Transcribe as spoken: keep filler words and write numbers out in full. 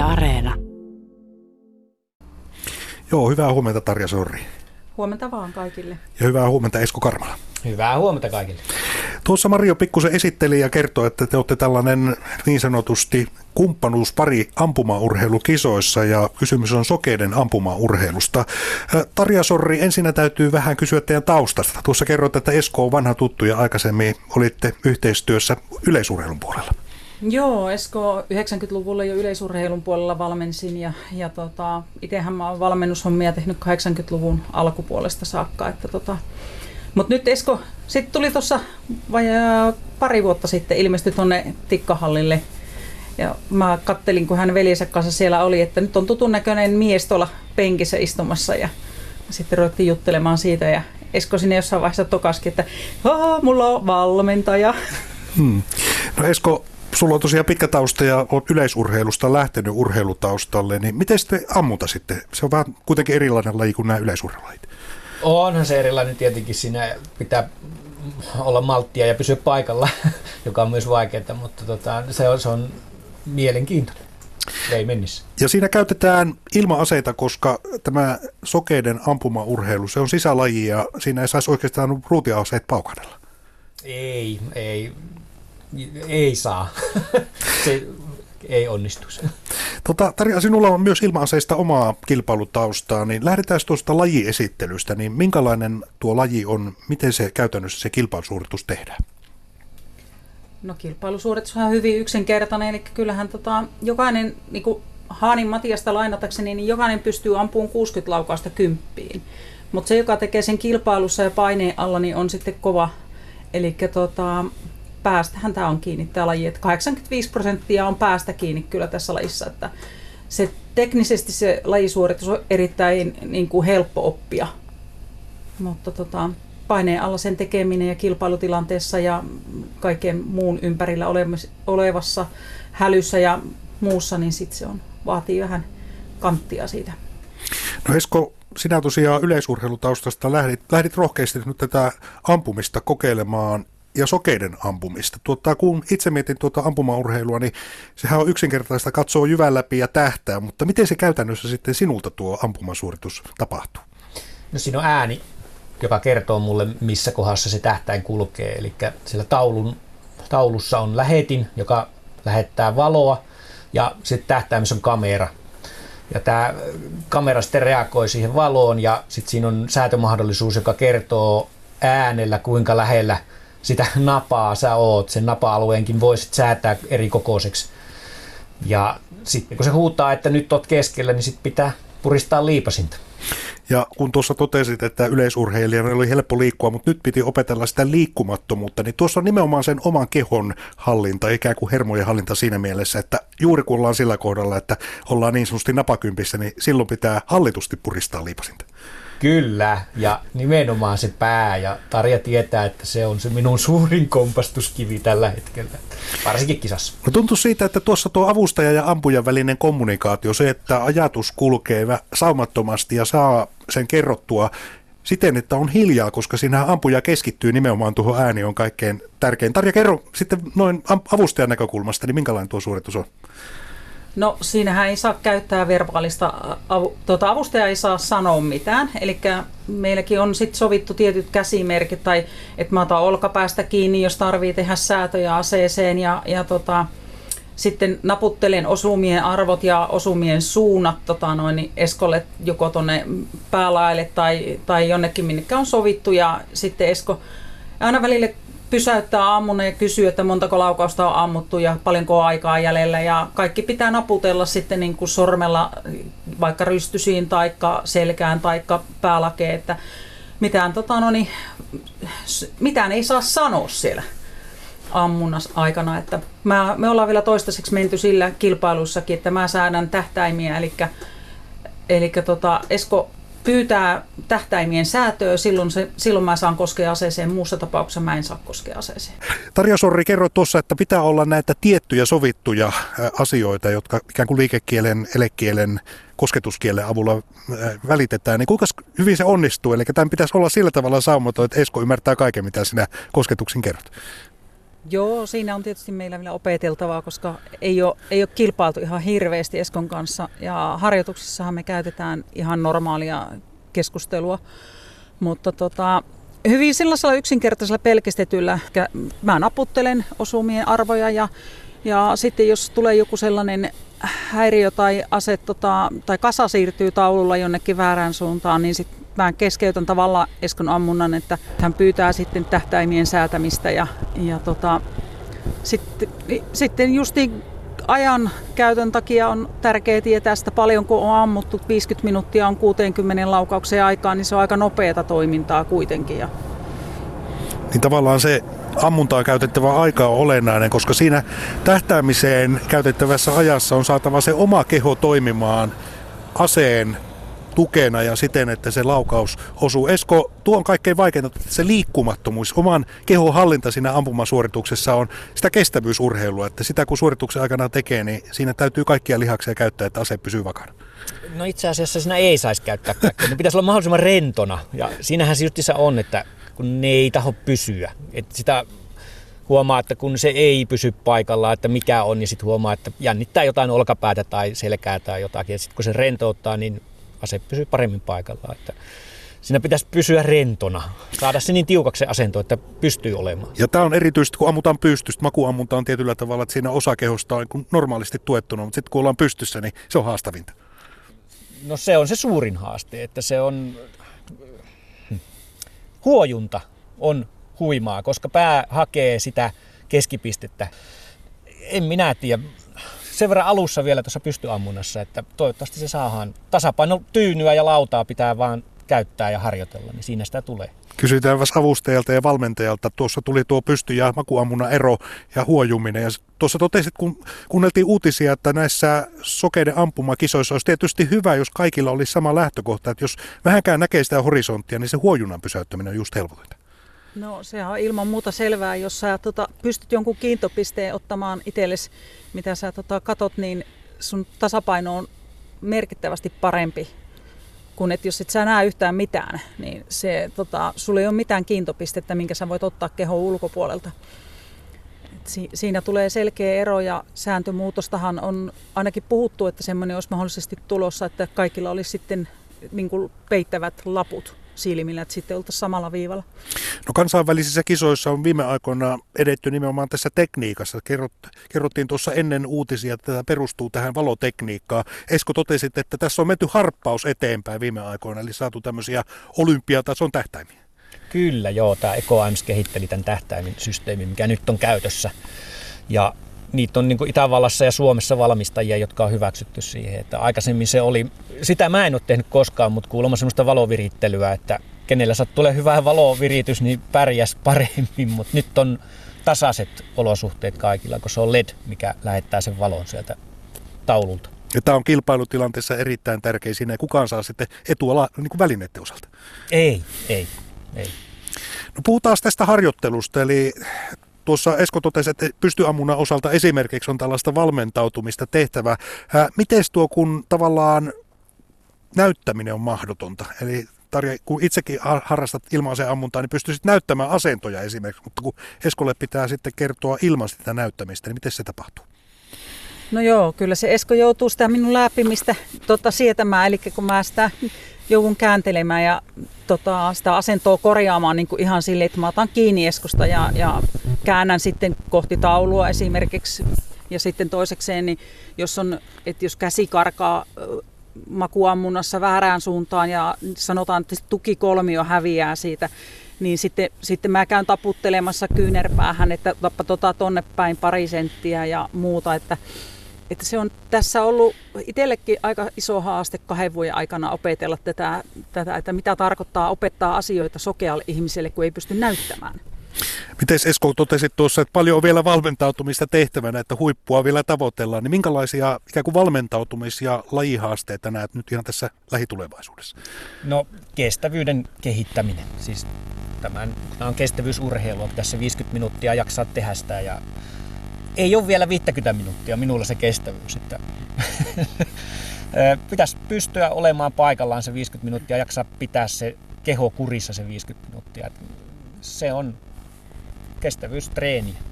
Yle Areena. Joo, hyvää huomenta Tarja Sorri. Huomenta vaan kaikille. Ja hyvää huomenta Esko Karmala. Hyvää huomenta kaikille. Tuossa Mario Pikkusen esitteli ja kertoi, että te olette tällainen niin sanotusti kumppanuuspari ampumaurheilukisoissa ja kysymys on sokeiden ampumaurheilusta. Tarja Sorri, ensinnä täytyy vähän kysyä teidän taustasta. Tuossa kerroit, että Esko on vanha tuttu ja aikaisemmin olitte yhteistyössä yleisurheilun puolella. Joo, Esko yhdeksänkymmentäluvulla jo yleisurheilun puolella valmensin ja, ja tota, itsehän mä oon valmennushommia tehnyt kahdeksankymmentäluvun alkupuolesta saakka. Että tota, mutta nyt Esko sit tuli tuossa pari vuotta sitten, ilmestyi tuonne Tikkahallille ja mä kattelin, kun hän veljensä kanssa siellä oli, että nyt on tutun näköinen mies tuolla penkissä istumassa ja sitten ruvettiin juttelemaan siitä ja Esko sinne jossain vaiheessa tokaskin, että mulla on valmentaja. Hmm. No Esko, sulla on tosiaan pitkä tausta ja olet yleisurheilusta lähtenyt urheilutaustalle, niin miten te ammuta sitten? Se on vähän kuitenkin erilainen laji kuin nämä yleisurheilulajit. Onhan se erilainen tietenkin, siinä pitää olla malttia ja pysyä paikalla, joka on myös vaikeaa, mutta tota, se, on, se on mielenkiintoinen. Ei mennessä. Ja siinä käytetään ilma-aseita, koska tämä sokeiden ampumaurheilu, se on sisälaji ja siinä ei saisi oikeastaan ruutiaseet paukadella. Ei, ei. Ei saa. Se ei onnistu. Tota, Tarja, sinulla on myös ilma-aseista omaa kilpailutaustaa, niin lähdetään tuosta lajiesittelystä, niin minkälainen tuo laji on, miten se käytännössä se kilpailusuoritus tehdään? No kilpailusuoritus on hyvin yksinkertainen, eli kyllähän tota, jokainen, niin kuin Haanin Matiasta lainatakseni, niin jokainen pystyy ampuun kuusikymmentä laukausta kymppiin, mutta se, joka tekee sen kilpailussa ja paineen alla, niin on sitten kova, eli tota... päästähän tämä on kiinni tämä laji, että kahdeksankymmentäviisi prosenttia on päästä kiinni kyllä tässä lajissa, että se teknisesti se lajisuoritus on erittäin niin kuin helppo oppia, mutta tota, paineen alla sen tekeminen ja kilpailutilanteessa ja kaiken muun ympärillä olevassa hälyssä ja muussa, niin sitten se on, vaatii vähän kanttia siitä. No Esko, sinä tosiaan yleisurheilutaustasta lähdit, lähdit rohkeasti nyt tätä ampumista kokeilemaan ja sokeiden ampumista. Tuota, kun itse mietin tuota ampumaurheilua, niin sehän on yksinkertaista katsoa jyvän läpi ja tähtää, mutta miten se käytännössä sitten sinulta tuo ampumasuoritus tapahtuu? No siinä on ääni, joka kertoo mulle, missä kohdassa se tähtäin kulkee. Eli siellä taulun, taulussa on lähetin, joka lähettää valoa, ja sitten tähtäimessä on kamera. Ja tämä kamera sitten reagoi siihen valoon, ja sitten siinä on säätömahdollisuus, joka kertoo äänellä, kuinka lähellä sitä napaa sä oot, sen napa-alueenkin voisit säätää eri kokoiseksi. Ja sitten kun se huutaa, että nyt oot keskellä, niin sitten pitää puristaa liipasinta. Ja kun tuossa totesit, että yleisurheilijana oli helppo liikkua, mutta nyt piti opetella sitä liikkumattomuutta, niin tuossa on nimenomaan sen oman kehon hallinta, ikään kuin hermojen hallinta siinä mielessä, että juuri kun ollaan sillä kohdalla, että ollaan niin sanotusti napakympissä, niin silloin pitää hallitusti puristaa liipasinta. Kyllä, ja nimenomaan se pää, ja Tarja tietää, että se on se minun suurin kompastuskivi tällä hetkellä, varsinkin kisassa. No tuntuu siitä, että tuossa tuo avustaja ja ampujan välinen kommunikaatio, se, että ajatus kulkee saumattomasti ja saa sen kerrottua siten, että on hiljaa, koska siinä ampuja keskittyy nimenomaan tuohon ääni on kaikkein tärkein. Tarja, kerro sitten noin avustajan näkökulmasta, niin minkälainen tuo suoritus on? No siinähän ei saa käyttää verbaalista, avu, tuota, avustaja ei saa sanoa mitään, eli meilläkin on sit sovittu tietyt käsimerkit, tai että mä otan olkapäästä kiinni, jos tarvii tehdä säätöjä aseeseen, ja, ja tota, sitten naputtelen osumien arvot ja osumien suunnat tota, noin, Eskolle joko tuonne päälaille tai, tai jonnekin, minnekä on sovittu, ja sitten Esko aina välille pysäyttää aamuna ja kysyy, että montako laukausta on ammuttu ja paljonko on aikaa jäljellä. Ja kaikki pitää naputella sitten niin kuin sormella vaikka rystysiin tai selkään tai päälakeen, että mitään, tota, no niin, mitään ei saa sanoa siellä ammunnan aikana. Että mä, me ollaan vielä toistaiseksi menty sillä kilpailussakin, että mä säädän tähtäimiä, eli, eli tota, Esko pyytää tähtäimien säätöä, silloin, se, silloin mä saan koskea aseeseen, muussa tapauksessa mä en saa koskea aseeseen. Tarja Sorri, kerro tuossa, että pitää olla näitä tiettyjä sovittuja asioita, jotka ikään kuin liikekielen, elekielen, kosketuskielen avulla välitetään. Niin kuinka hyvin se onnistuu? Eli tämän pitäisi olla sillä tavalla saumaton, että Esko ymmärtää kaiken, mitä sinä kosketuksin kerrot. Joo, siinä on tietysti meillä vielä opeteltavaa, koska ei ole, ei ole kilpailtu ihan hirveästi Eskon kanssa. Ja harjoituksissahan me käytetään ihan normaalia keskustelua, mutta tota, hyvin sellaisella yksinkertaisella pelkistetyllä. Mä naputtelen osumien arvoja ja, ja sitten jos tulee joku sellainen häiriö tai ase tota, tai kasa siirtyy taululla jonnekin väärään suuntaan, niin sitten mä keskeytän tavallaan Eskon ammunnan, että hän pyytää sitten tähtäimien säätämistä ja, ja tota, sitten, sitten justiin ajan käytön takia on tärkeää tietää sitä paljon, kun on ammuttu viisikymmentä minuuttia on kuuteenkymmeneen laukaukseen aikaan, niin se on aika nopeata toimintaa kuitenkin. Ja niin tavallaan se ammuntaa käytettävä aika on olennainen, koska siinä tähtäämiseen käytettävässä ajassa on saatava se oma keho toimimaan aseen tukena ja siten, että se laukaus osuu. Esko, tuo on kaikkein vaikeinta, että se liikkumattomuus, oman kehon hallinta siinä ampumasuorituksessa on sitä kestävyysurheilua, että sitä kun suorituksen aikana tekee, niin siinä täytyy kaikkia lihaksia käyttää, että ase pysyy vakana. No itse asiassa siinä ei saisi käyttää kaikkea, ne pitäisi olla mahdollisimman rentona ja siinähän se justiinsa on, että kun ne ei taho pysyä, että sitä huomaa, että kun se ei pysy paikallaan, että mikä on, niin sitten huomaa, että jännittää jotain olkapäätä tai selkää tai jotakin, että sitten kun se rentouttaa, niin ase pysyy paremmin paikallaan. Että siinä pitäisi pysyä rentona, saada se niin tiukaksi se asento, että pystyy olemaan. Ja tämä on erityisesti, kun ammutaan pystystä. Makuammunta on tietyllä tavalla, että siinä osa kehosta on normaalisti tuettuna, mutta sitten kun ollaan pystyssä, niin se on haastavinta. No se on se suurin haaste, että se on huojunta on huimaa, koska pää hakee sitä keskipistettä. En minä tiedä. Sen verran alussa vielä tuossa pystyamunnassa, että toivottavasti se saadaan tasapaino tyynyä ja lautaa pitää vaan käyttää ja harjoitella, niin siinä sitä tulee. Kysytään avustajalta ja valmentajalta. Tuossa tuli tuo pysty- ja makuammunnan ero ja huojuminen. Ja tuossa totesit, kun kuunneltiin uutisia, että näissä sokeiden ampumakisoissa olisi tietysti hyvä, jos kaikilla olisi sama lähtökohta. Että jos vähänkään näkee sitä horisonttia, niin se huojunnan pysäyttäminen on just helpointa. No sehän on ilman muuta selvää, jos sä tota, pystyt jonkun kiintopisteen ottamaan itsellesi, mitä sä tota, katot, niin sun tasapaino on merkittävästi parempi kuin että jos et sä näe yhtään mitään, niin se, tota, sulla ei ole mitään kiintopistettä, minkä sä voit ottaa kehon ulkopuolelta. Et si- siinä tulee selkeä ero ja sääntömuutostahan on ainakin puhuttu, että semmoinen olisi mahdollisesti tulossa, että kaikilla olisi sitten niin kuin peittävät laput silmillä, että sitten oltaisiin samalla viivalla. No kansainvälisissä kisoissa on viime aikoina edetty nimenomaan tässä tekniikassa. Kerrottiin tuossa ennen uutisia, että tämä perustuu tähän valotekniikkaan. Esko, totesit, että tässä on menty harppaus eteenpäin viime aikoina, eli saatu tämmöisiä olympiatason tähtäimiä. Kyllä joo, tämä Eco-Aims kehitteli tämän tähtäimin systeemin, mikä nyt on käytössä. Ja niitä on niin kuin Itävallassa ja Suomessa valmistajia, jotka on hyväksytty siihen. Että aikaisemmin se oli, sitä mä en ole tehnyt koskaan, mutta kuulemma semmoista valovirittelyä, että kenellä sattuu tulee hyvä valoviritys, niin pärjäs paremmin. Mutta nyt on tasaiset olosuhteet kaikilla, kun se on L E D, mikä lähettää sen valon sieltä taululta. Ja tämä on kilpailutilanteessa erittäin tärkeä siinä, ei kukaan saa sitten etuala niin kuin välineiden osalta. Ei, ei, ei. No puhutaan tästä harjoittelusta, eli tuossa Esko totesi, että pystyamunnan osalta esimerkiksi on tällaista valmentautumista tehtävää. Miten tuo, kun tavallaan näyttäminen on mahdotonta? Eli Tarja, kun itsekin harrastat ilma-aseen ammuntaa, niin pystyisit näyttämään asentoja esimerkiksi, mutta kun Eskolle pitää sitten kertoa ilman sitä näyttämistä, niin miten se tapahtuu? No joo, kyllä se Esko joutuu sitä minun läpimistä tota, sietämään, eli kun mä sitä joudun kääntelemään ja tota, sitä asentoa korjaamaan niin kuin ihan silleen, että mä otan kiinni Eskosta ja, ja käännän sitten kohti taulua esimerkiksi. Ja sitten toisekseen, niin jos, on, että jos käsi karkaa makuammunnassa väärään suuntaan ja sanotaan, että tukikolmio häviää siitä, niin sitten, sitten mä käyn taputtelemassa kyynärpäähän, että tappa tota tonne päin pari senttiä ja muuta. Että, että se on tässä ollut itsellekin aika iso haaste kahden vuoden aikana opetella tätä, tätä, että mitä tarkoittaa opettaa asioita sokealle ihmiselle, kun ei pysty näyttämään. Miten Esko totesit tuossa, että paljon on vielä valmentautumista tehtävänä, että huippua vielä tavoitellaan, niin minkälaisia ikään kuin valmentautumis- ja lajihaasteita näet nyt ihan tässä lähitulevaisuudessa? No kestävyyden kehittäminen, siis tämän, tämä on kestävyysurheilua, pitäisi se viisikymmentä minuuttia jaksaa tehdä sitä ja ei ole vielä viisikymmentä minuuttia minulla se kestävyys, että pitäisi pystyä olemaan paikallaan se viisikymmentä minuuttia jaksaa pitää se keho kurissa se viisikymmentä minuuttia, se on kestävyystreeni.